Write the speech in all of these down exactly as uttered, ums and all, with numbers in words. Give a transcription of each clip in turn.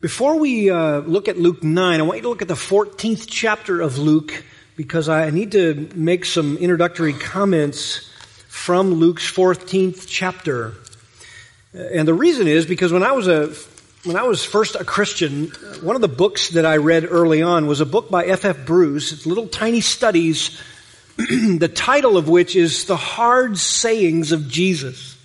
Before we uh, look at Luke nine, I want you to look at the fourteenth chapter of Luke, because I need to make some introductory comments from Luke's fourteenth chapter. And the reason is because when I was a when I was first a Christian, one of the books that I read early on was a book by F F Bruce. It's Little Tiny Studies, the title of which is The Hard Sayings of Jesus.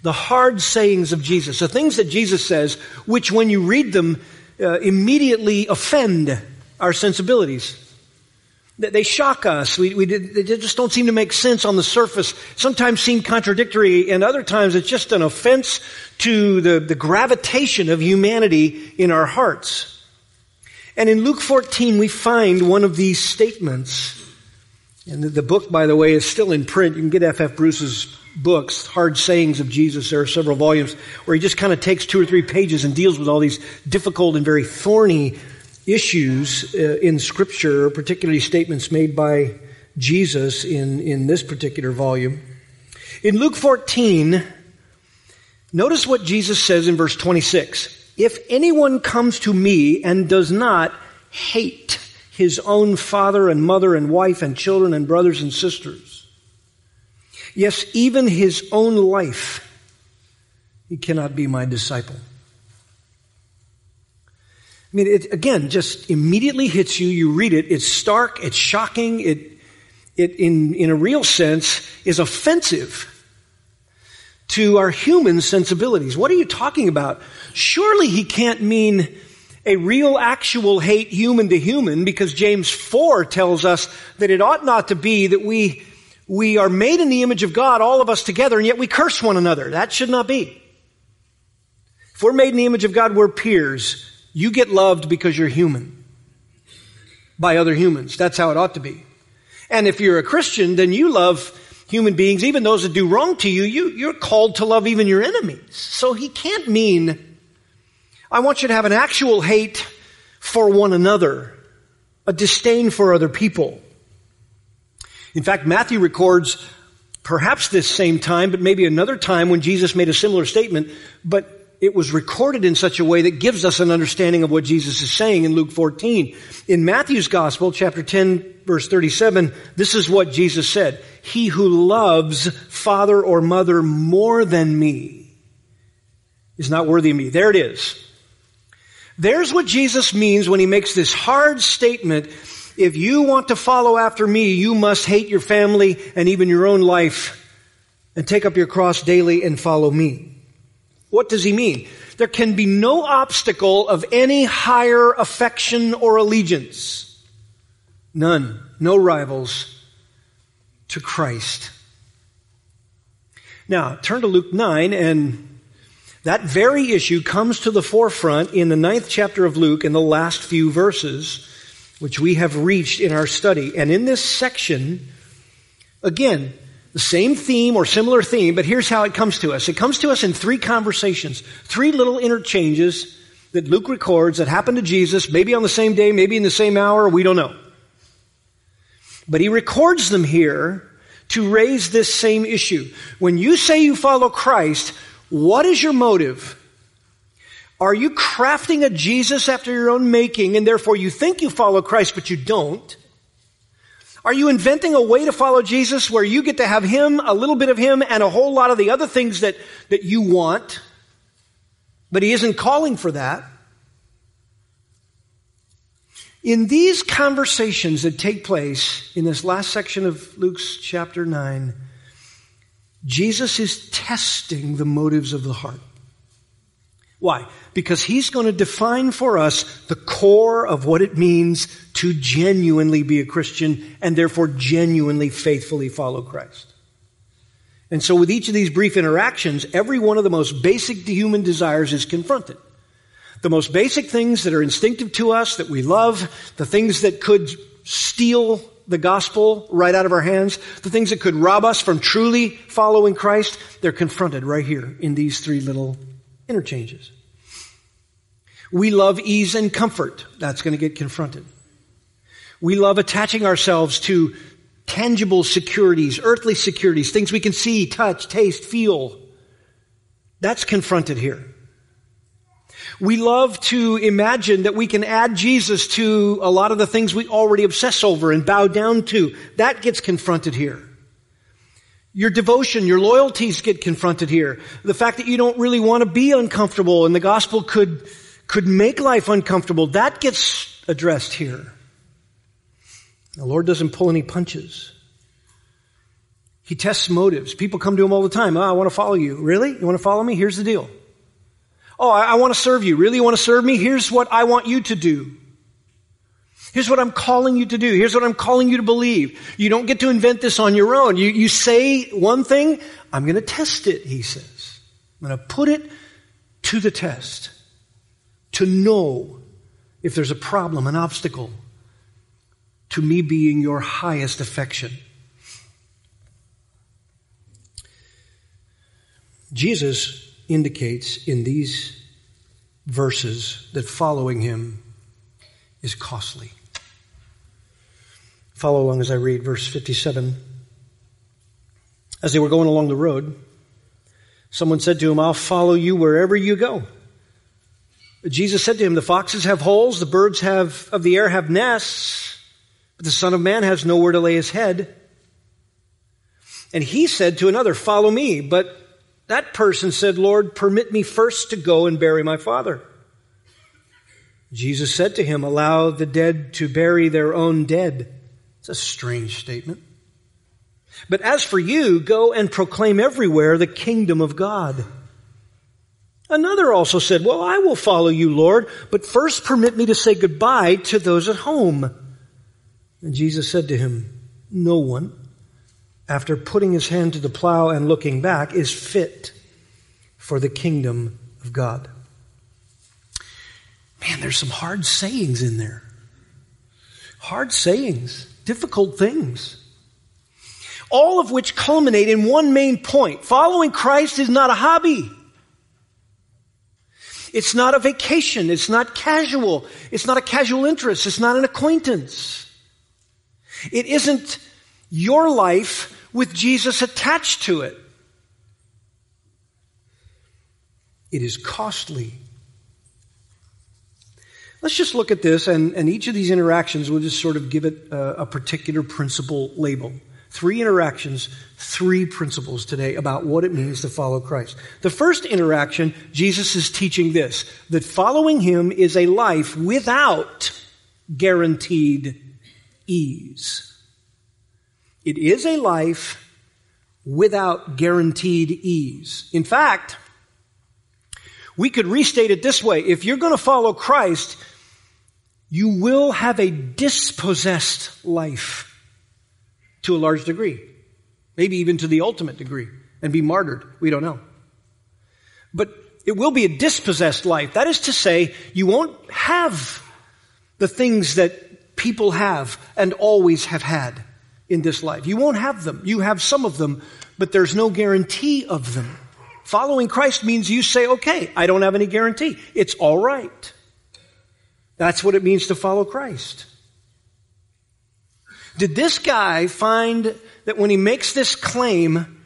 The hard sayings of Jesus, the things that Jesus says, which when you read them, uh, immediately offend our sensibilities. They, they shock us. We, we did, they just don't seem to make sense on the surface, sometimes seem contradictory, and other times it's just an offense to the, the gravitation of humanity in our hearts. And in Luke fourteen, we find one of these statements. And the, the book, by the way, is still in print. You can get F F Bruce's books, Hard Sayings of Jesus. There are several volumes where he just kind of takes two or three pages and deals with all these difficult and very thorny issues uh, in Scripture, particularly statements made by Jesus in, in this particular volume. In Luke fourteen, notice what Jesus says in verse twenty-six. If anyone comes to me and does not hate his own father and mother and wife and children and brothers and sisters, yes, even his own life, he cannot be my disciple. I mean, it, again, just immediately hits you. You read it. It's stark. It's shocking. It, it in, in a real sense, is offensive to our human sensibilities. What are you talking about? Surely he can't mean a real, actual hate human to human, because James four tells us that it ought not to be that we... We are made in the image of God, all of us together, and yet we curse one another. That should not be. If we're made in the image of God, we're peers. You get loved because you're human by other humans. That's how it ought to be. And if you're a Christian, then you love human beings, even those that do wrong to you. you you're called to love even your enemies. So he can't mean, I want you to have an actual hate for one another, a disdain for other people. In fact, Matthew records perhaps this same time, but maybe another time when Jesus made a similar statement, but it was recorded in such a way that gives us an understanding of what Jesus is saying in Luke fourteen. In Matthew's Gospel, chapter ten, verse thirty-seven, this is what Jesus said. He who loves father or mother more than me is not worthy of me. There it is. There's what Jesus means when he makes this hard statement. If you want to follow after me, you must hate your family and even your own life and take up your cross daily and follow me. What does he mean? There can be no obstacle of any higher affection or allegiance. None. No rivals to Christ. Now, turn to Luke nine, and that very issue comes to the forefront in the ninth chapter of Luke in the last few verses, which we have reached in our study. And in this section, again, the same theme or similar theme, but here's how it comes to us. It comes to us in three conversations, three little interchanges that Luke records that happened to Jesus, maybe on the same day, maybe in the same hour, we don't know. But he records them here to raise this same issue. When you say you follow Christ, what is your motive? Are you crafting a Jesus after your own making, and therefore you think you follow Christ, but you don't? Are you inventing a way to follow Jesus where you get to have him, a little bit of him, and a whole lot of the other things that, that you want, but he isn't calling for that? In these conversations that take place in this last section of Luke's chapter nine, Jesus is testing the motives of the heart. Why? Because he's going to define for us the core of what it means to genuinely be a Christian and therefore genuinely, faithfully follow Christ. And so with each of these brief interactions, every one of the most basic human desires is confronted. The most basic things that are instinctive to us, that we love, the things that could steal the gospel right out of our hands, the things that could rob us from truly following Christ, they're confronted right here in these three little interchanges. We love ease and comfort. That's going to get confronted. We love attaching ourselves to tangible securities, earthly securities, things we can see, touch, taste, feel. That's confronted here. We love to imagine that we can add Jesus to a lot of the things we already obsess over and bow down to. That gets confronted here. Your devotion, your loyalties get confronted here. The fact that you don't really want to be uncomfortable and the gospel could, could make life uncomfortable, that gets addressed here. The Lord doesn't pull any punches. He tests motives. People come to him all the time. Oh, I want to follow you. Really? You want to follow me? Here's the deal. Oh, I, I want to serve you. Really? You want to serve me? Here's what I want you to do. Here's what I'm calling you to do. Here's what I'm calling you to believe. You don't get to invent this on your own. You, you say one thing, I'm going to test it, he says. I'm going to put it to the test to know if there's a problem, an obstacle to me being your highest affection. Jesus indicates in these verses that following him is costly. Follow along as I read verse fifty-seven. As they were going along the road, someone said to him, I'll follow you wherever you go. Jesus said to him, the foxes have holes, the birds have of the air have nests, but the Son of Man has nowhere to lay his head. And he said to another, follow me. But that person said, Lord, permit me first to go and bury my father. Jesus said to him, allow the dead to bury their own dead. It's a strange statement. But as for you, go and proclaim everywhere the kingdom of God. Another also said, well, I will follow you, Lord, but first permit me to say goodbye to those at home. And Jesus said to him, no one, after putting his hand to the plow and looking back, is fit for the kingdom of God. Man, there's some hard sayings in there. Hard sayings, difficult things. All of which culminate in one main point. Following Christ is not a hobby. It's not a vacation. It's not casual. It's not a casual interest. It's not an acquaintance. It isn't your life with Jesus attached to it. It is costly. Let's just look at this, and, and each of these interactions, we'll just sort of give it a, a particular principle label. Three interactions, three principles today about what it means to follow Christ. The first interaction, Jesus is teaching this, that following him is a life without guaranteed ease. It is a life without guaranteed ease. In fact, we could restate it this way. If you're going to follow Christ, you will have a dispossessed life to a large degree, maybe even to the ultimate degree, and be martyred. We don't know. But it will be a dispossessed life. That is to say, you won't have the things that people have and always have had in this life. You won't have them. You have some of them, but there's no guarantee of them. Following Christ means you say, okay, I don't have any guarantee. It's all right. That's what it means to follow Christ. Did this guy find that when he makes this claim,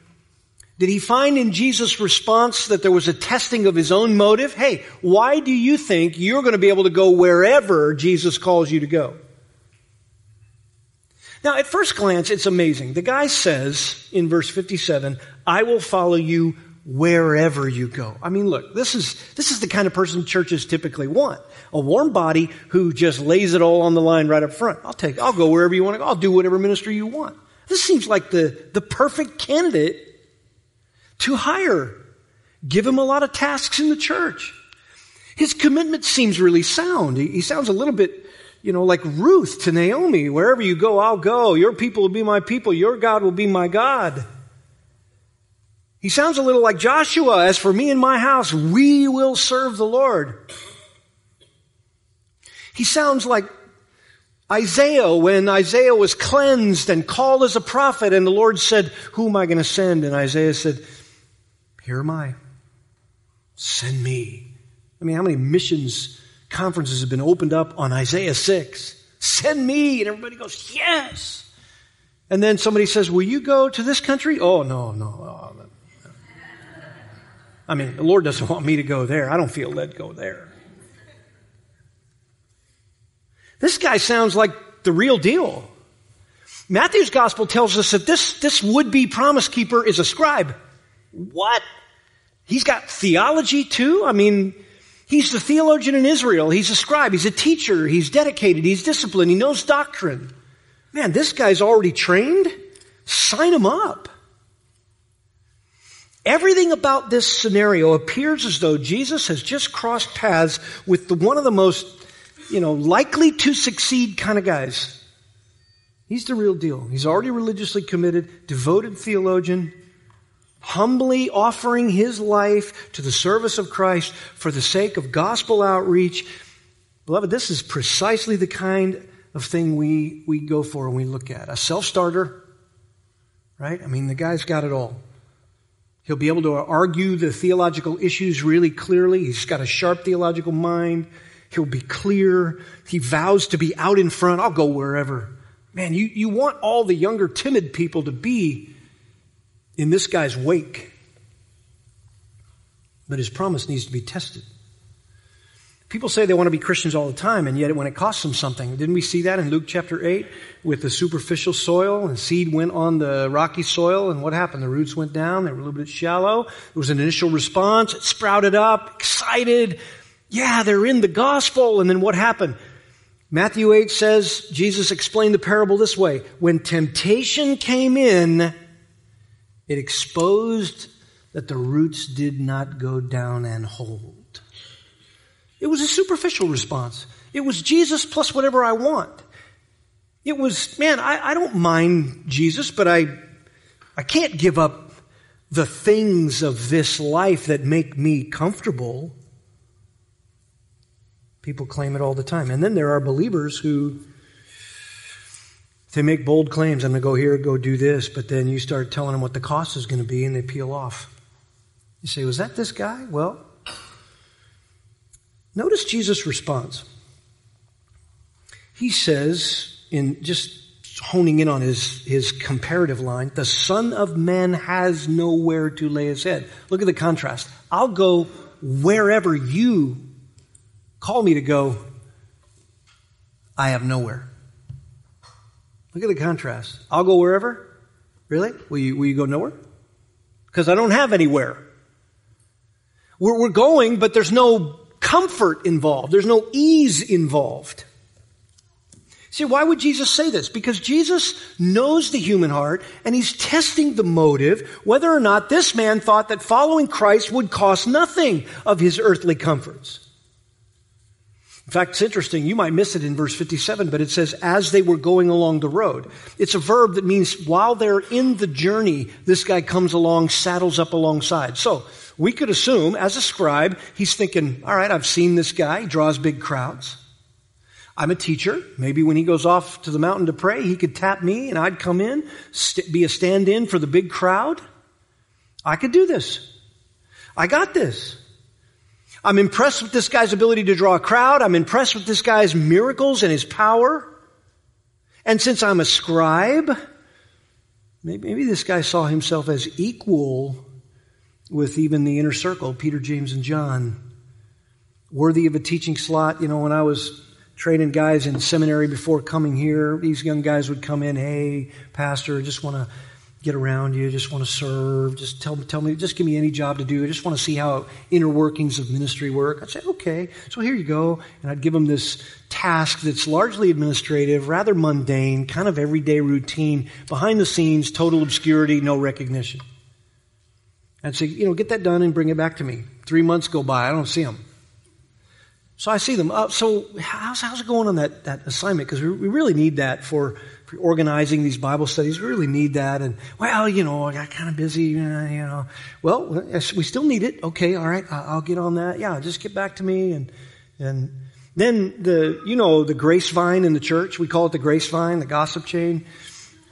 did he find in Jesus' response that there was a testing of his own motive? Hey, why do you think you're going to be able to go wherever Jesus calls you to go? Now, at first glance, it's amazing. The guy says in verse fifty-seven, I will follow you wherever you go. I mean, look, this is this is the kind of person churches typically want. A warm body who just lays it all on the line right up front. I'll take, I'll go wherever you want to go. I'll do whatever ministry you want. This seems like the, the perfect candidate to hire. Give him a lot of tasks in the church. His commitment seems really sound. He, he sounds a little bit, you know, like Ruth to Naomi, wherever you go, I'll go. Your people will be my people. Your God will be my God. He sounds a little like Joshua. As for me and my house, we will serve the Lord. He sounds like Isaiah when Isaiah was cleansed and called as a prophet and the Lord said, who am I going to send? And Isaiah said, here am I. Send me. I mean, how many missions conferences have been opened up on Isaiah six. Send me. And everybody goes, yes. And then somebody says, will you go to this country? Oh, no, no. no. I mean, the Lord doesn't want me to go there. I don't feel led to go there. This guy sounds like the real deal. Matthew's gospel tells us that this, this would-be promise keeper is a scribe. What? He's got theology too? I mean, he's the theologian in Israel. He's a scribe. He's a teacher. He's dedicated. He's disciplined. He knows doctrine. Man, this guy's already trained. Sign him up. Everything about this scenario appears as though Jesus has just crossed paths with the, one of the most, you know, likely to succeed kind of guys. He's the real deal. He's already religiously committed, devoted theologian, humbly offering his life to the service of Christ for the sake of gospel outreach. Beloved, this is precisely the kind of thing we, we go for when we look at. A self-starter, right? I mean, the guy's got it all. He'll be able to argue the theological issues really clearly. He's got a sharp theological mind. He'll be clear. He vows to be out in front. I'll go wherever. Man, you, you want all the younger, timid people to be in this guy's wake. But his promise needs to be tested. People say they want to be Christians all the time, and yet when it costs them something. Didn't we see that in Luke chapter eight with the superficial soil, and seed went on the rocky soil, and what happened? The roots went down. They were a little bit shallow. There was an initial response. It sprouted up, excited. Yeah, they're in the gospel. And then what happened? Matthew eight says, Jesus explained the parable this way. When temptation came in, it exposed that the roots did not go down and hold. It was a superficial response. It was Jesus plus whatever I want. It was, man, I, I don't mind Jesus, but I, I can't give up the things of this life that make me comfortable. People claim it all the time. And then there are believers who, they make bold claims. I'm going to go here, go do this. But then you start telling them what the cost is going to be, and they peel off. You say, was that this guy? Well, notice Jesus' response. He says, in just honing in on his, his comparative line, the Son of Man has nowhere to lay his head. Look at the contrast. I'll go wherever you call me to go. I have nowhere. Look at the contrast. I'll go wherever? Really? Will you, will you go nowhere? Because I don't have anywhere. We're, we're going, but there's no comfort involved. There's no ease involved. See, why would Jesus say this? Because Jesus knows the human heart, and he's testing the motive, whether or not this man thought that following Christ would cost nothing of his earthly comforts. In fact, it's interesting. You might miss it in verse fifty-seven, but it says, as they were going along the road. It's a verb that means while they're in the journey, this guy comes along, saddles up alongside. So, we could assume, as a scribe, he's thinking, all right, I've seen this guy. He draws big crowds. I'm a teacher. Maybe when he goes off to the mountain to pray, he could tap me and I'd come in, st- be a stand-in for the big crowd. I could do this. I got this. I'm impressed with this guy's ability to draw a crowd. I'm impressed with this guy's miracles and his power. And since I'm a scribe, maybe, maybe this guy saw himself as equal with even the inner circle, Peter, James, and John, worthy of a teaching slot. You know, when I was training guys in seminary before coming here, these young guys would come in, hey, pastor, I just want to get around you, just want to serve, just tell, tell me, just give me any job to do, I just want to see how inner workings of ministry work. I'd say, okay, so here you go, and I'd give them this task that's largely administrative, rather mundane, kind of everyday routine, behind the scenes, total obscurity, no recognition. And say, you know, get that done and bring it back to me. Three months go by. I don't see them. So I see them. Uh, so how's, how's it going on that, that assignment? Because we, we really need that for, for organizing these Bible studies. We really need that. And, well, you know, I got kind of busy, you know. Well, we still need it. Okay, all right, I'll get on that. Yeah, just get back to me. And and then, the you know, the grace vine in the church. We call it the grace vine, the gossip chain.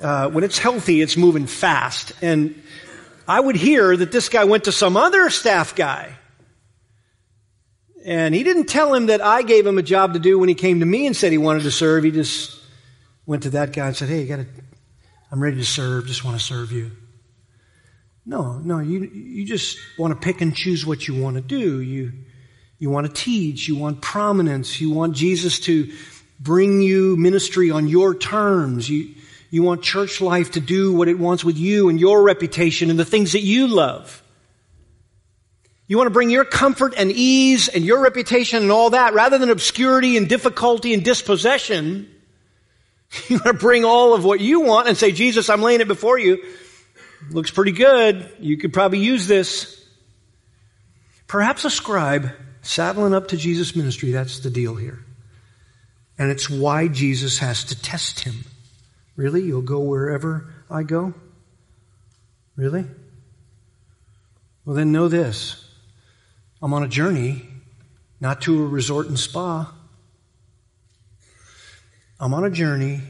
Uh, when it's healthy, it's moving fast. And I would hear that this guy went to some other staff guy. And he didn't tell him that I gave him a job to do when he came to me and said he wanted to serve. He just went to that guy and said, hey, you gotta, I'm ready to serve. Just want to serve you. No, no, you you just want to pick and choose what you want to do. You, you want to teach. You want prominence. You want Jesus to bring you ministry on your terms. You, you want church life to do what it wants with you and your reputation and the things that you love. You want to bring your comfort and ease and your reputation and all that, rather than obscurity and difficulty and dispossession. You want to bring all of what you want and say, Jesus, I'm laying it before you. Looks pretty good. You could probably use this. Perhaps a scribe saddling up to Jesus' ministry. That's the deal here. And it's why Jesus has to test him. Really? You'll go wherever I go? Really? Well, then know this. I'm on a journey, not to a resort and spa. I'm on a journey,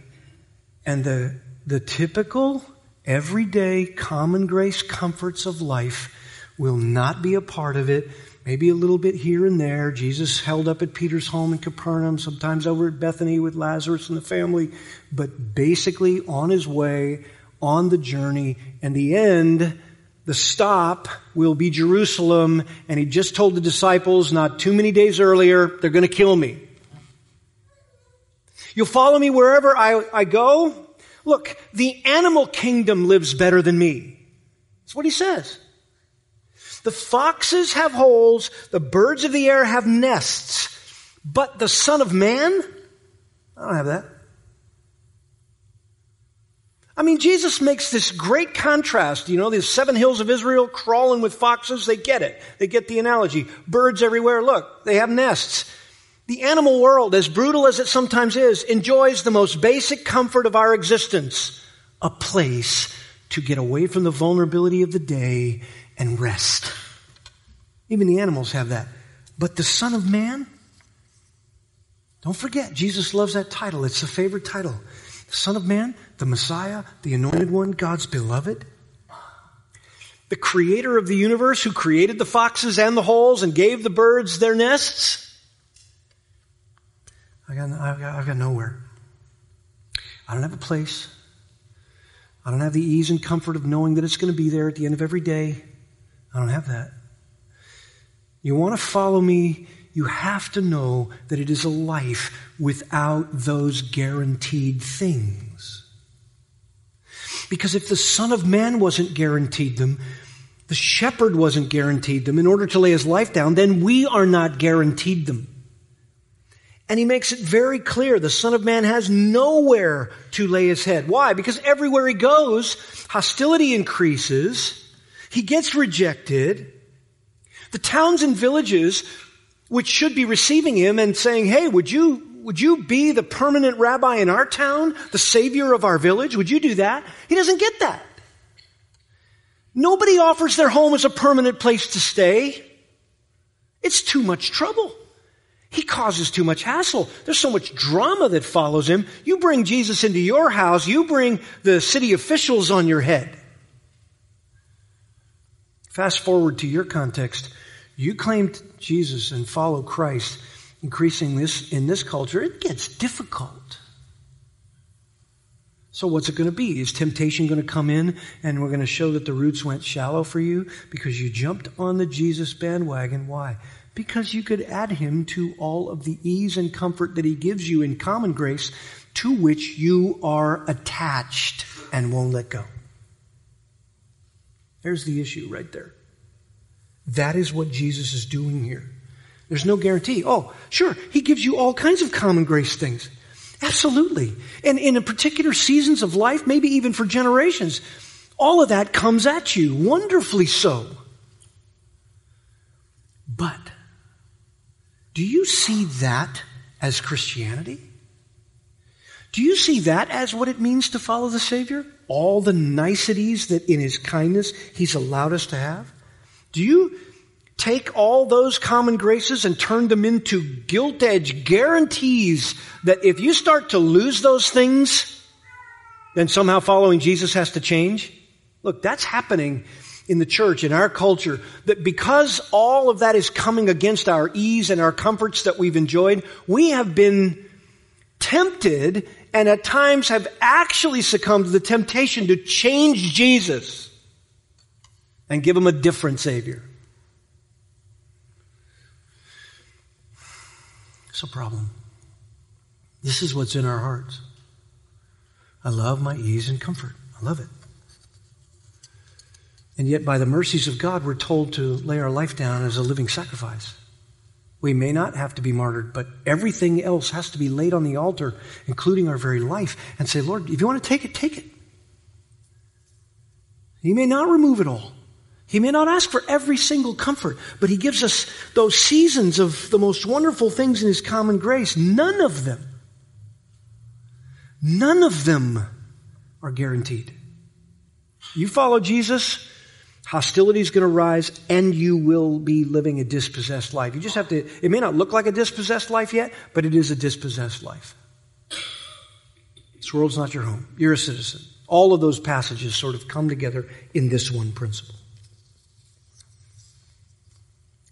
and the the typical, everyday, common grace comforts of life will not be a part of it. Maybe a little bit here and there. Jesus held up at Peter's home in Capernaum, sometimes over at Bethany with Lazarus and the family, but basically on his way, on the journey, and the end, the stop will be Jerusalem, and he just told the disciples not too many days earlier, they're going to kill me. You'll follow me wherever I, I go. Look, the animal kingdom lives better than me. That's what he says. The foxes have holes, the birds of the air have nests, but the Son of Man? I don't have that. I mean, Jesus makes this great contrast. You know, these seven hills of Israel crawling with foxes, they get it. They get the analogy. Birds everywhere, look, they have nests. The animal world, as brutal as it sometimes is, enjoys the most basic comfort of our existence, a place to get away from the vulnerability of the day and rest. Even the animals have that. But the Son of Man, don't forget, Jesus loves that title. It's a favorite title. The Son of Man, the Messiah, the Anointed One, God's beloved. The creator of the universe who created the foxes and the holes and gave the birds their nests. I got, I've got, I've got nowhere. I don't have a place. I don't have the ease and comfort of knowing that it's going to be there at the end of every day. I don't have that. You want to follow me, you have to know that it is a life without those guaranteed things. Because if the Son of Man wasn't guaranteed them, the shepherd wasn't guaranteed them in order to lay his life down, then we are not guaranteed them. And he makes it very clear the Son of Man has nowhere to lay his head. Why? Because everywhere he goes, hostility increases. He gets rejected. The towns and villages, which should be receiving him and saying, hey, would you, would you be the permanent rabbi in our town, the savior of our village? Would you do that? He doesn't get that. Nobody offers their home as a permanent place to stay. It's too much trouble. He causes too much hassle. There's so much drama that follows him. You bring Jesus into your house, you bring the city officials on your head. Fast forward to your context. You claim Jesus and follow Christ. Increasingly this in this culture, it gets difficult. So what's it going to be? Is temptation going to come in and we're going to show that the roots went shallow for you because you jumped on the Jesus bandwagon? Why? Because you could add him to all of the ease and comfort that he gives you in common grace to which you are attached and won't let go. There's the issue right there. That is what Jesus is doing here. There's no guarantee. Oh, sure, he gives you all kinds of common grace things. Absolutely. And in particular seasons of life, maybe even for generations, all of that comes at you, wonderfully so. But do you see that as Christianity? Do you see that as what it means to follow the Savior? All the niceties that in his kindness he's allowed us to have? Do you take all those common graces and turn them into gilt-edged guarantees that if you start to lose those things, then somehow following Jesus has to change? Look, that's happening in the church, in our culture, that because all of that is coming against our ease and our comforts that we've enjoyed, we have been tempted and at times have actually succumbed to the temptation to change Jesus and give him a different Savior. It's a problem. This is what's in our hearts. I love my ease and comfort. I love it. And yet by the mercies of God, we're told to lay our life down as a living sacrifice. We may not have to be martyred, but everything else has to be laid on the altar, including our very life, and say, Lord, if you want to take it, take it. He may not remove it all. He may not ask for every single comfort, but he gives us those seasons of the most wonderful things in his common grace. None of them, none of them are guaranteed. You follow Jesus, hostility is going to rise, and you will be living a dispossessed life. You just have to, it may not look like a dispossessed life yet, but it is a dispossessed life. This world's not your home. You're a citizen. All of those passages sort of come together in this one principle.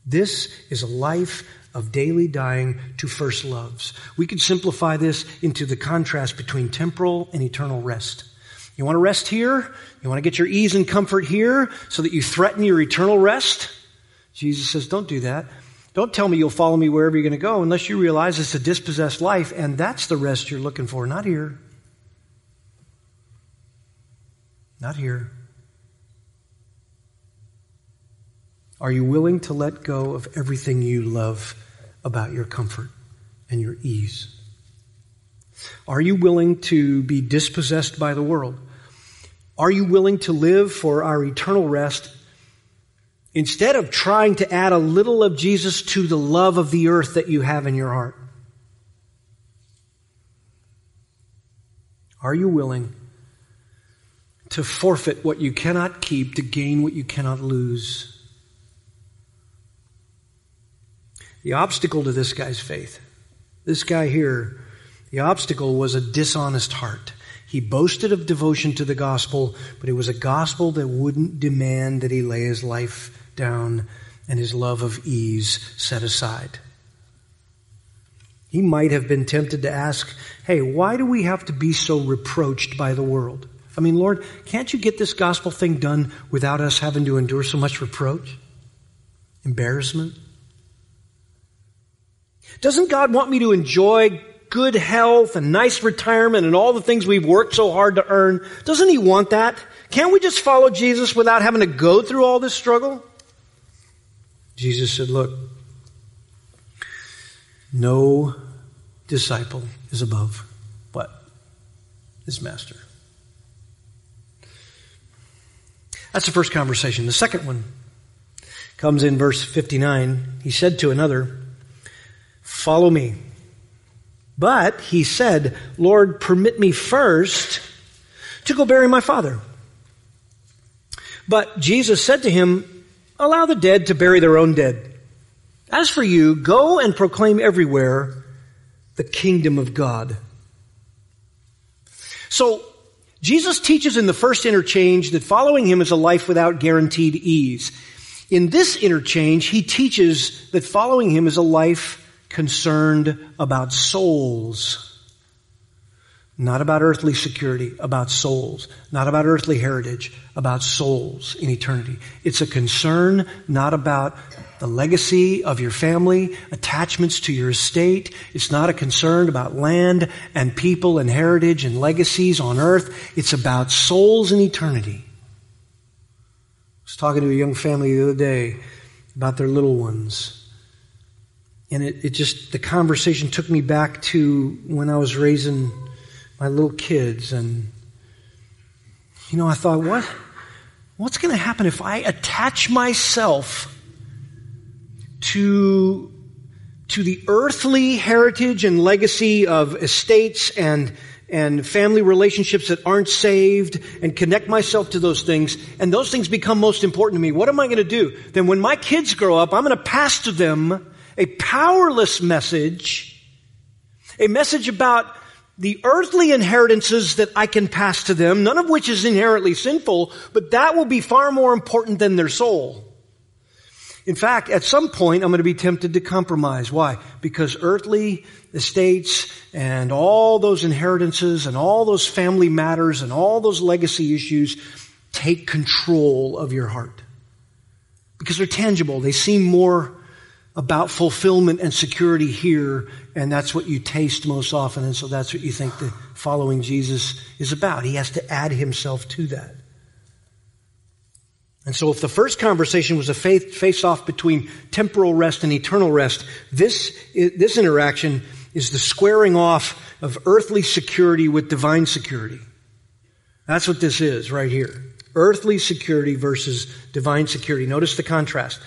This is a life of daily dying to first loves. We could simplify this into the contrast between temporal and eternal rest. You want to rest here? You want to get your ease and comfort here so that you threaten your eternal rest? Jesus says, don't do that. Don't tell me you'll follow me wherever you're going to go unless you realize it's a dispossessed life, and that's the rest you're looking for, not here. Not here. Are you willing to let go of everything you love about your comfort and your ease? Are you willing to be dispossessed by the world? Are you willing to live for our eternal rest instead of trying to add a little of Jesus to the love of the earth that you have in your heart? Are you willing to forfeit what you cannot keep to gain what you cannot lose? The obstacle to this guy's faith, this guy here, the obstacle was a dishonest heart. He boasted of devotion to the gospel, but it was a gospel that wouldn't demand that he lay his life down and his love of ease set aside. He might have been tempted to ask, hey, why do we have to be so reproached by the world? I mean, Lord, can't you get this gospel thing done without us having to endure so much reproach, embarrassment? Doesn't God want me to enjoy good health and nice retirement and all the things we've worked so hard to earn? Doesn't he want that? Can't we just follow Jesus without having to go through all this struggle? Jesus said, look, no disciple is above what? His master. That's the first conversation. The second one comes in verse fifty-nine. He said to another, follow me. But he said, Lord, permit me first to go bury my father. But Jesus said to him, allow the dead to bury their own dead. As for you, go and proclaim everywhere the kingdom of God. So Jesus teaches in the first interchange that following him is a life without guaranteed ease. In this interchange, he teaches that following him is a life concerned about souls. Not about earthly security, about souls. Not about earthly heritage, about souls in eternity. It's a concern not about the legacy of your family, attachments to your estate. It's not a concern about land and people and heritage and legacies on earth. It's about souls in eternity. I was talking to a young family the other day about their little ones. And it, it just, the conversation took me back to when I was raising my little kids. And, you know, I thought, what, what's going to happen if I attach myself to, to the earthly heritage and legacy of estates and, and family relationships that aren't saved and connect myself to those things, and those things become most important to me? What am I going to do? Then when my kids grow up, I'm going to pass to them a powerless message, a message about the earthly inheritances that I can pass to them, none of which is inherently sinful, but that will be far more important than their soul. In fact, at some point, I'm going to be tempted to compromise. Why? Because earthly estates and all those inheritances and all those family matters and all those legacy issues take control of your heart. Because they're tangible. They seem more about fulfillment and security here, and that's what you taste most often, and so that's what you think the following Jesus is about. He has to add himself to that. And so if the first conversation was a face-off between temporal rest and eternal rest, this, this interaction is the squaring off of earthly security with divine security. That's what this is right here. Earthly security versus divine security. Notice the contrast.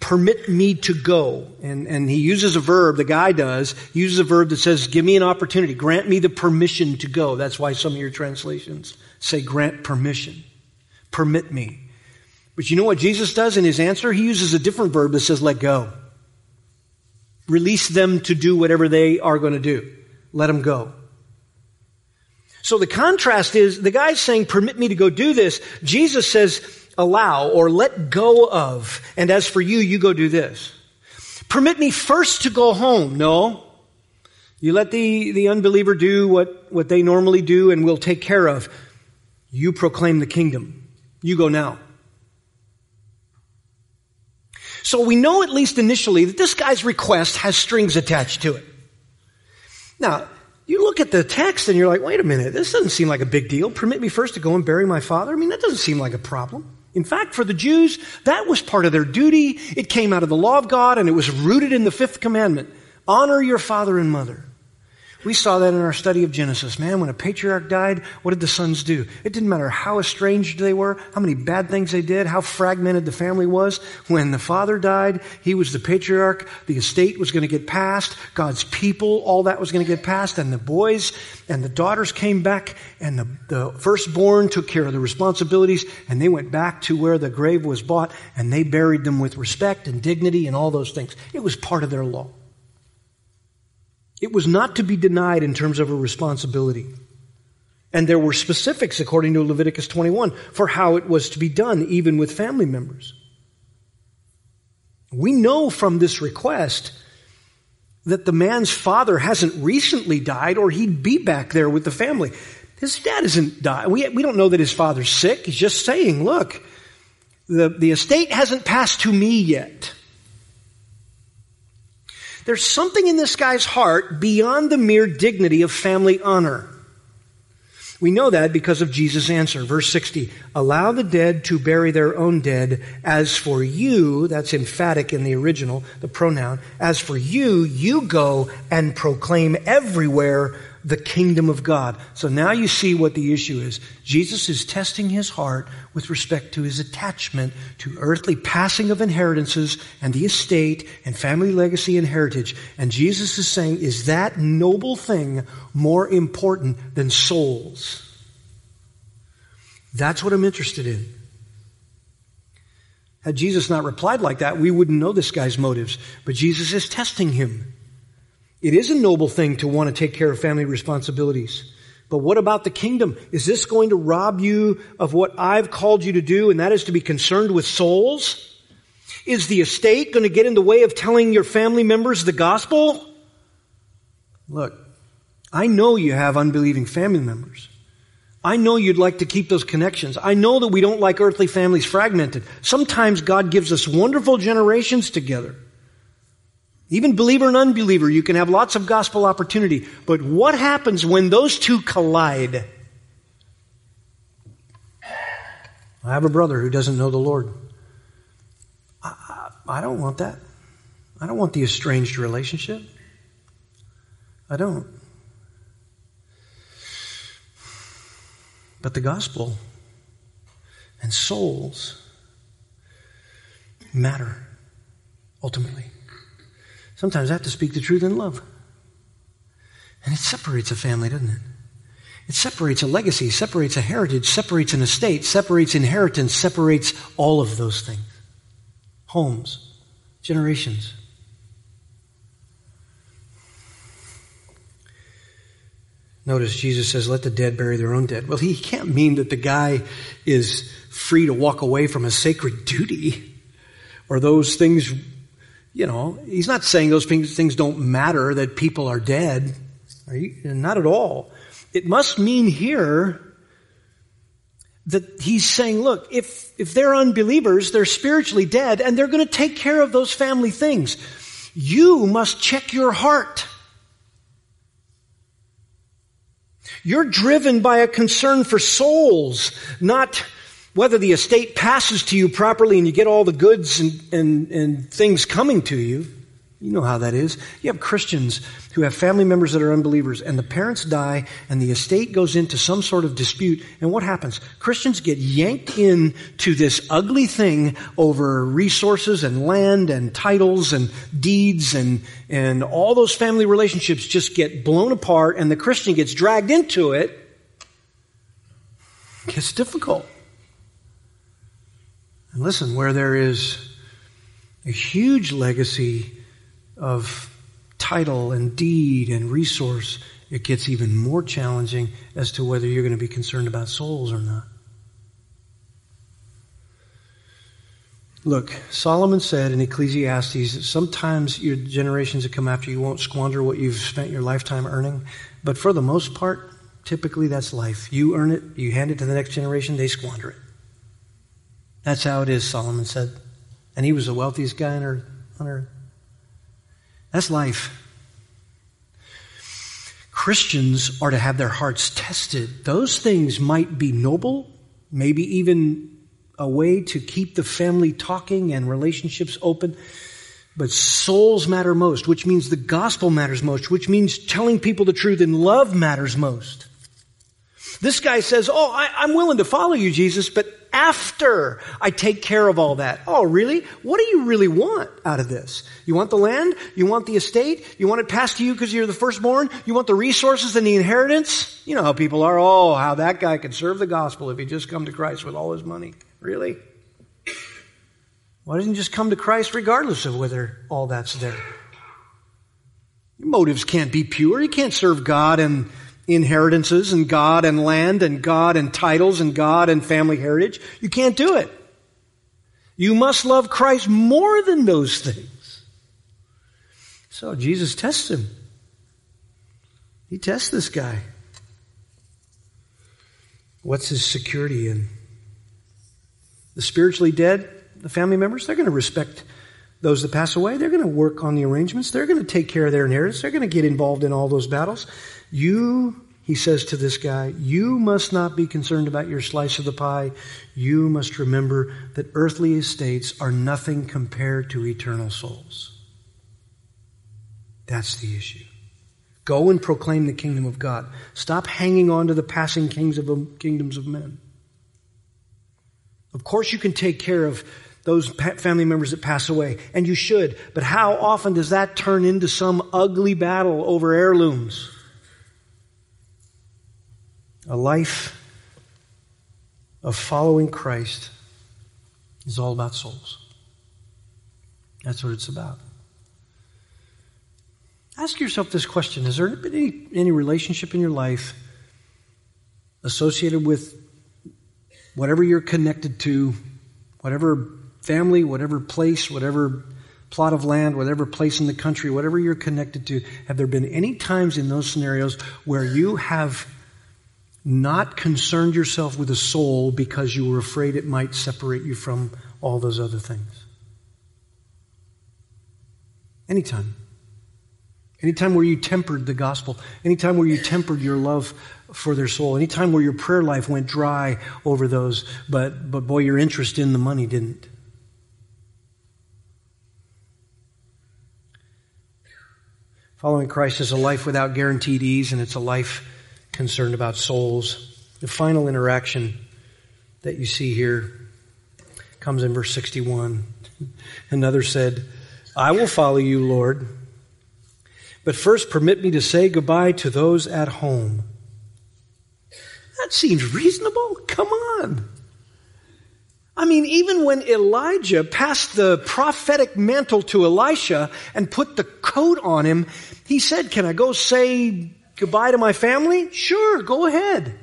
Permit me to go. And, and he uses a verb, the guy does, he uses a verb that says, give me an opportunity, grant me the permission to go. That's why some of your translations say grant permission. Permit me. But you know what Jesus does in his answer? He uses a different verb that says let go. Release them to do whatever they are going to do. Let them go. So the contrast is, the guy's saying, permit me to go do this. Jesus says, allow or let go of. And as for you, you go do this. Permit me first to go home. No. You let the, the unbeliever do what, what they normally do and will take care of. You proclaim the kingdom. You go now. So we know at least initially that this guy's request has strings attached to it. Now, you look at the text and you're like, wait a minute, this doesn't seem like a big deal. Permit me first to go and bury my father? I mean, that doesn't seem like a problem. In fact, for the Jews, that was part of their duty. It came out of the law of God and it was rooted in the fifth commandment. Honor your father and mother. We saw that in our study of Genesis. Man, when a patriarch died, what did the sons do? It didn't matter how estranged they were, how many bad things they did, how fragmented the family was. When the father died, he was the patriarch. The estate was going to get passed. God's people, all that was going to get passed. And the boys and the daughters came back, and the, the firstborn took care of the responsibilities, and they went back to where the grave was bought, and they buried them with respect and dignity and all those things. It was part of their law. It was not to be denied in terms of a responsibility. And there were specifics, according to Leviticus twenty-one, for how it was to be done, even with family members. We know from this request that the man's father hasn't recently died, or he'd be back there with the family. His dad isn't died. We, we don't know that his father's sick. He's just saying, look, the, the estate hasn't passed to me yet. There's something in this guy's heart beyond the mere dignity of family honor. We know that because of Jesus' answer. Verse sixty, allow the dead to bury their own dead. As for you, that's emphatic in the original, the pronoun. As for you, you go and proclaim everywhere the kingdom of God. So now you see what the issue is. Jesus is testing his heart with respect to his attachment to earthly passing of inheritances and the estate and family legacy and heritage. And Jesus is saying, is that noble thing more important than souls? That's what I'm interested in. Had Jesus not replied like that, we wouldn't know this guy's motives. But Jesus is testing him. It is a noble thing to want to take care of family responsibilities. But what about the kingdom? Is this going to rob you of what I've called you to do, and that is to be concerned with souls? Is the estate going to get in the way of telling your family members the gospel? Look, I know you have unbelieving family members. I know you'd like to keep those connections. I know that we don't like earthly families fragmented. Sometimes God gives us wonderful generations together. Even believer and unbeliever, you can have lots of gospel opportunity. But what happens when those two collide? I have a brother who doesn't know the Lord. I, I, I don't want that. I don't want the estranged relationship. I don't. But the gospel and souls matter ultimately. Sometimes I have to speak the truth in love. And it separates a family, doesn't it? It separates a legacy, separates a heritage, separates an estate, separates inheritance, separates all of those things. Homes, generations. Notice Jesus says, let the dead bury their own dead. Well, he can't mean that the guy is free to walk away from a sacred duty or those things. You know, he's not saying those things don't matter, that people are dead. Are you? Not at all. It must mean here that he's saying, look, if, if they're unbelievers, they're spiritually dead, and they're going to take care of those family things. You must check your heart. You're driven by a concern for souls, not whether the estate passes to you properly and you get all the goods and, and, and things coming to you. You know how that is. You have Christians who have family members that are unbelievers, and the parents die, and the estate goes into some sort of dispute. And what happens? Christians get yanked in to this ugly thing over resources and land and titles and deeds, and, and all those family relationships just get blown apart, and the Christian gets dragged into it. It's difficult. And listen, where there is a huge legacy of title and deed and resource, it gets even more challenging as to whether you're going to be concerned about souls or not. Look, Solomon said in Ecclesiastes that sometimes your generations that come after you won't squander what you've spent your lifetime earning, but for the most part, typically that's life. You earn it, you hand it to the next generation, they squander it. That's how it is, Solomon said. And he was the wealthiest guy on earth. On earth. That's life. Christians are to have their hearts tested. Those things might be noble, maybe even a way to keep the family talking and relationships open, but souls matter most, which means the gospel matters most, which means telling people the truth and love matters most. This guy says, oh, I, I'm willing to follow you, Jesus, but after I take care of all that. Oh, really? What do you really want out of this? You want the land? You want the estate? You want it passed to you because you're the firstborn? You want the resources and the inheritance? You know how people are. Oh, how that guy could serve the gospel if he just come to Christ with all his money. Really? Why doesn't he just come to Christ regardless of whether all that's there? Your motives can't be pure. You can't serve God and inheritances and God and land and God and titles and God and family heritage. You can't do it. You must love Christ more than those things. So Jesus tests him. He tests this guy. What's his security in? The spiritually dead, the family members, they're going to respect those that pass away. They're going to work on the arrangements. They're going to take care of their inheritance. They're going to get involved in all those battles. You, he says to this guy, you must not be concerned about your slice of the pie. You must remember that earthly estates are nothing compared to eternal souls. That's the issue. Go and proclaim the kingdom of God. Stop hanging on to the passing kings of kingdoms of men. Of course you can take care of those family members that pass away, and you should, but how often does that turn into some ugly battle over heirlooms? A life of following Christ is all about souls. That's what it's about. Ask yourself this question. Has there been any, any relationship in your life associated with whatever you're connected to, whatever family, whatever place, whatever plot of land, whatever place in the country, whatever you're connected to, have there been any times in those scenarios where you have not concerned yourself with a soul because you were afraid it might separate you from all those other things? Anytime. Anytime where you tempered the gospel. Anytime where you tempered your love for their soul. Anytime where your prayer life went dry over those, but, but boy, your interest in the money didn't. Following Christ is a life without guaranteed ease, and it's a life concerned about souls. The final interaction that you see here comes in verse sixty-one. Another said, I will follow you, Lord, but first permit me to say goodbye to those at home. That seems reasonable. Come on. I mean, even when Elijah passed the prophetic mantle to Elisha and put the coat on him, he said, can I go say goodbye to my family? Sure, go ahead.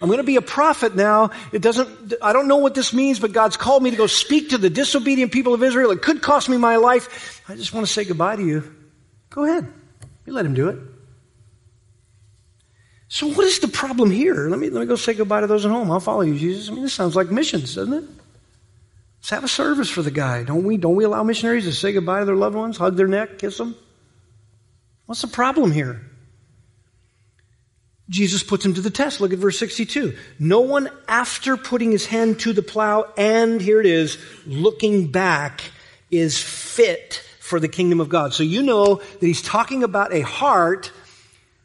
I'm going to be a prophet now. It doesn't, I don't know what this means, but God's called me to go speak to the disobedient people of Israel. It could cost me my life. I just want to say goodbye to you. Go ahead. You let him do it. So what is the problem here? Let me, let me go say goodbye to those at home. I'll follow you, Jesus. I mean, this sounds like missions, doesn't it? Let's have a service for the guy. Don't we, don't we allow missionaries to say goodbye to their loved ones, hug their neck, kiss them? What's the problem here? Jesus puts him to the test. Look at verse sixty-two. No one, after putting his hand to the plow, and here it is, looking back, is fit for the kingdom of God. So you know that he's talking about a heart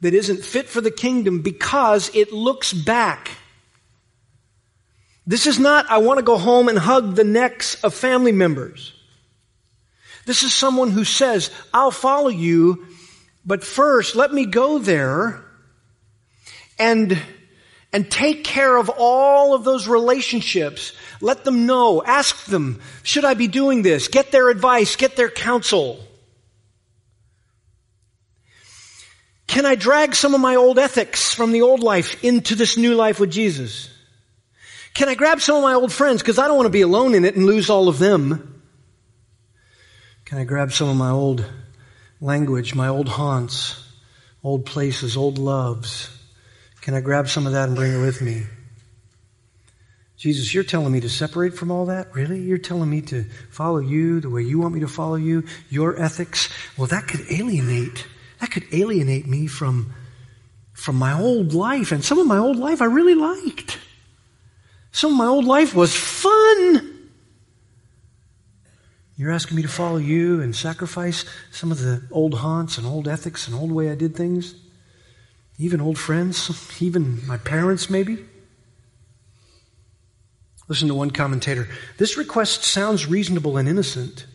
that isn't fit for the kingdom because it looks back. This is not, I want to go home and hug the necks of family members. This is someone who says, I'll follow you, but first let me go there and, and take care of all of those relationships. Let them know, ask them, should I be doing this? Get their advice, get their counsel. Can I drag some of my old ethics from the old life into this new life with Jesus? Can I grab some of my old friends? Because I don't want to be alone in it and lose all of them. Can I grab some of my old language, my old haunts, old places, old loves? Can I grab some of that and bring it with me? Jesus, you're telling me to separate from all that? Really? You're telling me to follow you the way you want me to follow you, your ethics? Well, that could alienate. That could alienate me from, from my old life. And some of my old life I really liked. Some of my old life was fun. You're asking me to follow you and sacrifice some of the old haunts and old ethics and old way I did things? Even old friends, even my parents maybe? Listen to one commentator. This request sounds reasonable and innocent,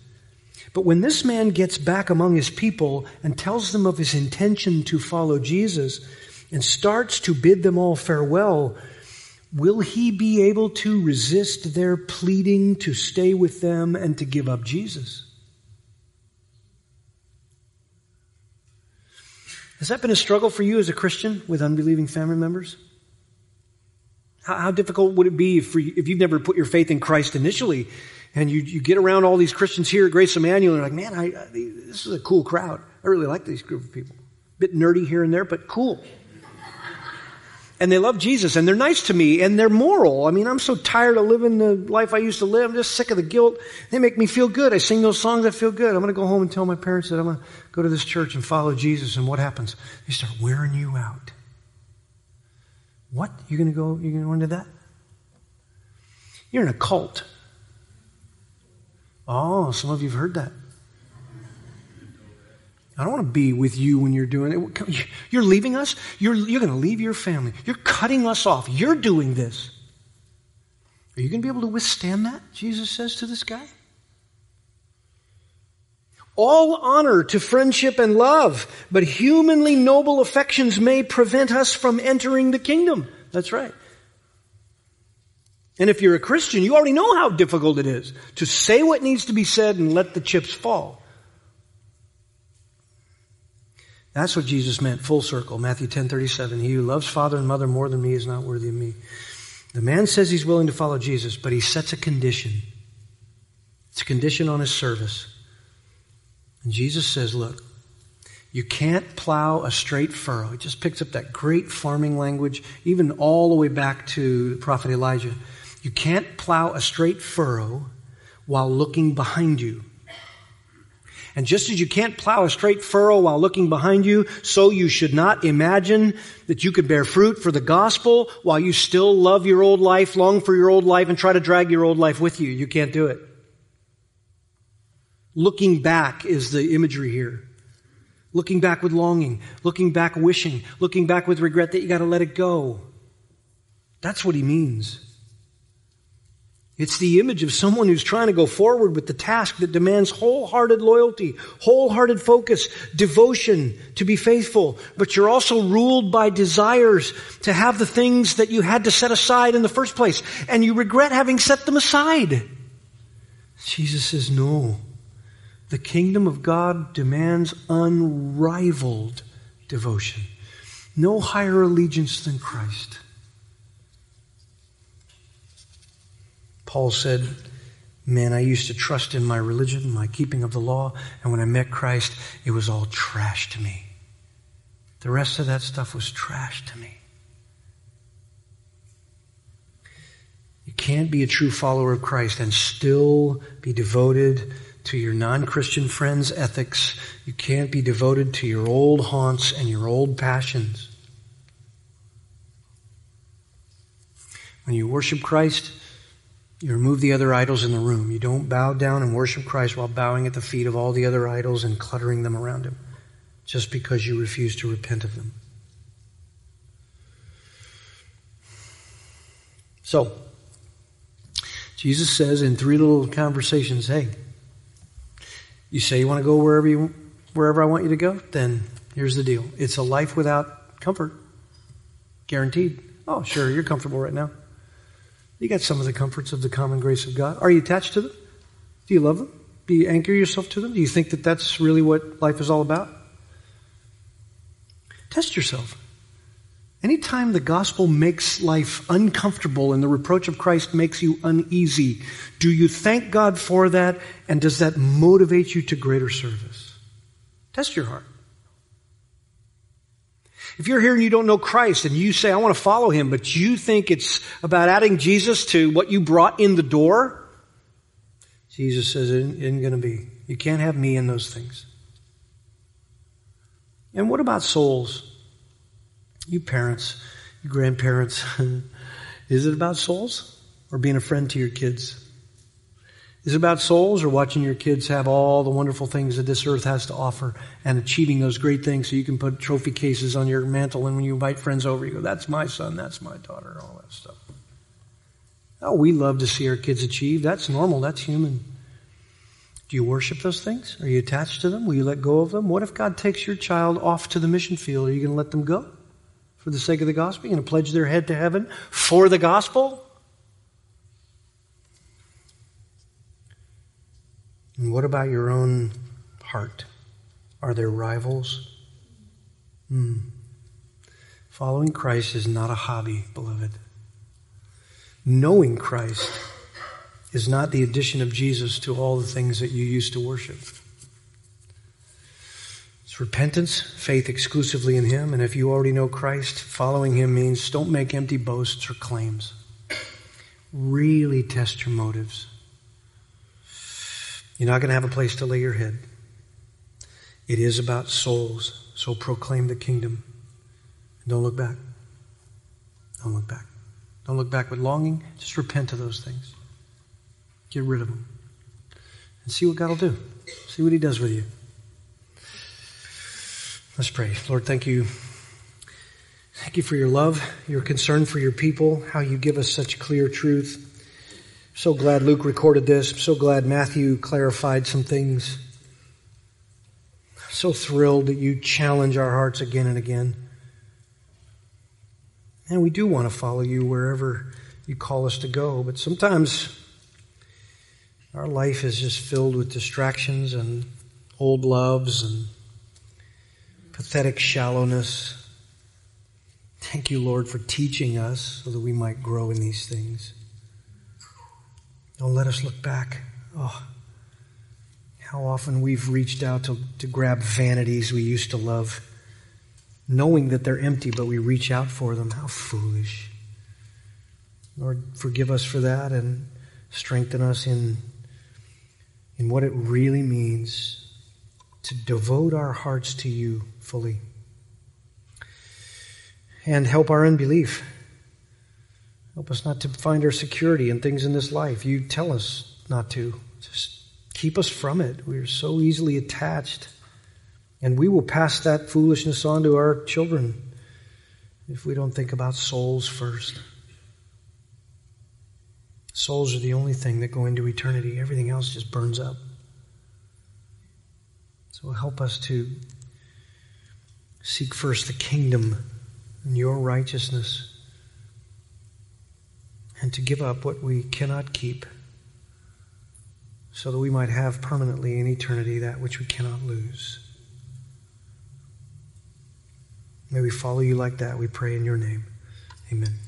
but when this man gets back among his people and tells them of his intention to follow Jesus and starts to bid them all farewell, will he be able to resist their pleading to stay with them and to give up Jesus? Has that been a struggle for you as a Christian with unbelieving family members? How, how difficult would it be if, we, if you've never put your faith in Christ initially and you, you get around all these Christians here at Grace Emmanuel and you're like, man, I, I, this is a cool crowd. I really like these group of people. A bit nerdy here and there, but cool. And they love Jesus, and they're nice to me, and they're moral. I mean, I'm so tired of living the life I used to live. I'm just sick of the guilt. They make me feel good. I sing those songs that feel good. I'm going to go home and tell my parents that I'm going to go to this church and follow Jesus, and what happens? They start wearing you out. What? You're going to go, you're going to go into that? You're in a cult. Oh, some of you have heard that. I don't want to be with you when you're doing it. You're leaving us. You're, you're going to leave your family. You're cutting us off. You're doing this. Are you going to be able to withstand that? Jesus says to this guy. All honor to friendship and love, but humanly noble affections may prevent us from entering the kingdom. That's right. And if you're a Christian, you already know how difficult it is to say what needs to be said and let the chips fall. That's what Jesus meant, full circle. Matthew ten thirty-seven. He who loves father and mother more than me is not worthy of me. The man says he's willing to follow Jesus, but he sets a condition. It's a condition on his service. And Jesus says, look, you can't plow a straight furrow. He just picks up that great farming language, even all the way back to the prophet Elijah. You can't plow a straight furrow while looking behind you. And just as you can't plow a straight furrow while looking behind you, so you should not imagine that you could bear fruit for the gospel while you still love your old life, long for your old life, and try to drag your old life with you. You can't do it. Looking back is the imagery here. Looking back with longing, looking back wishing, looking back with regret that you got to let it go. That's what he means. It's the image of someone who's trying to go forward with the task that demands wholehearted loyalty, wholehearted focus, devotion to be faithful. But you're also ruled by desires to have the things that you had to set aside in the first place, and you regret having set them aside. Jesus says, no. The kingdom of God demands unrivaled devotion. No higher allegiance than Christ. Paul said, man, I used to trust in my religion, my keeping of the law, and when I met Christ, it was all trash to me. The rest of that stuff was trash to me. You can't be a true follower of Christ and still be devoted to your non-Christian friends' ethics. You can't be devoted to your old haunts and your old passions. When you worship Christ, you remove the other idols in the room. You don't bow down and worship Christ while bowing at the feet of all the other idols and cluttering them around him, just because you refuse to repent of them. So, Jesus says in three little conversations, hey, you say you want to go wherever you, wherever I want you to go? Then here's the deal. It's a life without comfort. Guaranteed. Oh, sure, you're comfortable right now. You got some of the comforts of the common grace of God. Are you attached to them? Do you love them? Do you anchor yourself to them? Do you think that that's really what life is all about? Test yourself. Anytime the gospel makes life uncomfortable and the reproach of Christ makes you uneasy, do you thank God for that, and does that motivate you to greater service? Test your heart. If you're here and you don't know Christ and you say, I want to follow him, but you think it's about adding Jesus to what you brought in the door, Jesus says it isn't going to be. You can't have me in those things. And what about souls? You parents, you grandparents, is it about souls or being a friend to your kids? Is it about souls or watching your kids have all the wonderful things that this earth has to offer and achieving those great things so you can put trophy cases on your mantle, and when you invite friends over, you go, that's my son, that's my daughter, all that stuff. Oh, we love to see our kids achieve. That's normal. That's human. Do you worship those things? Are you attached to them? Will you let go of them? What if God takes your child off to the mission field? Are you going to let them go for the sake of the gospel? Are you going to pledge their head to heaven for the gospel? And what about your own heart? Are there rivals? Hmm. Following Christ is not a hobby, beloved. Knowing Christ is not the addition of Jesus to all the things that you used to worship. It's repentance, faith exclusively in him, and if you already know Christ, following him means don't make empty boasts or claims. Really test your motives. You're not going to have a place to lay your head. It is about souls, so proclaim the kingdom. And don't look back. Don't look back. Don't look back with longing. Just repent of those things. Get rid of them. And see what God will do. See what he does with you. Let's pray. Lord, thank you. Thank you for your love, your concern for your people, how you give us such clear truth. So glad Luke recorded this. I'm so glad Matthew clarified some things. I'm so thrilled that you challenge our hearts again and again. And we do want to follow you wherever you call us to go, but sometimes our life is just filled with distractions and old loves and pathetic shallowness. Thank you, Lord, for teaching us so that we might grow in these things. Don't let us look back. Oh, how often we've reached out to, to grab vanities we used to love, knowing that they're empty, but we reach out for them. How foolish. Lord, forgive us for that and strengthen us in, in what it really means to devote our hearts to you fully. And help our unbelief. Help us not to find our security in things in this life. You tell us not to. Just keep us from it. We are so easily attached. And we will pass that foolishness on to our children if we don't think about souls first. Souls are the only thing that go into eternity. Everything else just burns up. So help us to seek first the kingdom and your righteousness, and to give up what we cannot keep so that we might have permanently in eternity that which we cannot lose. May we follow you like that, we pray in your name. Amen.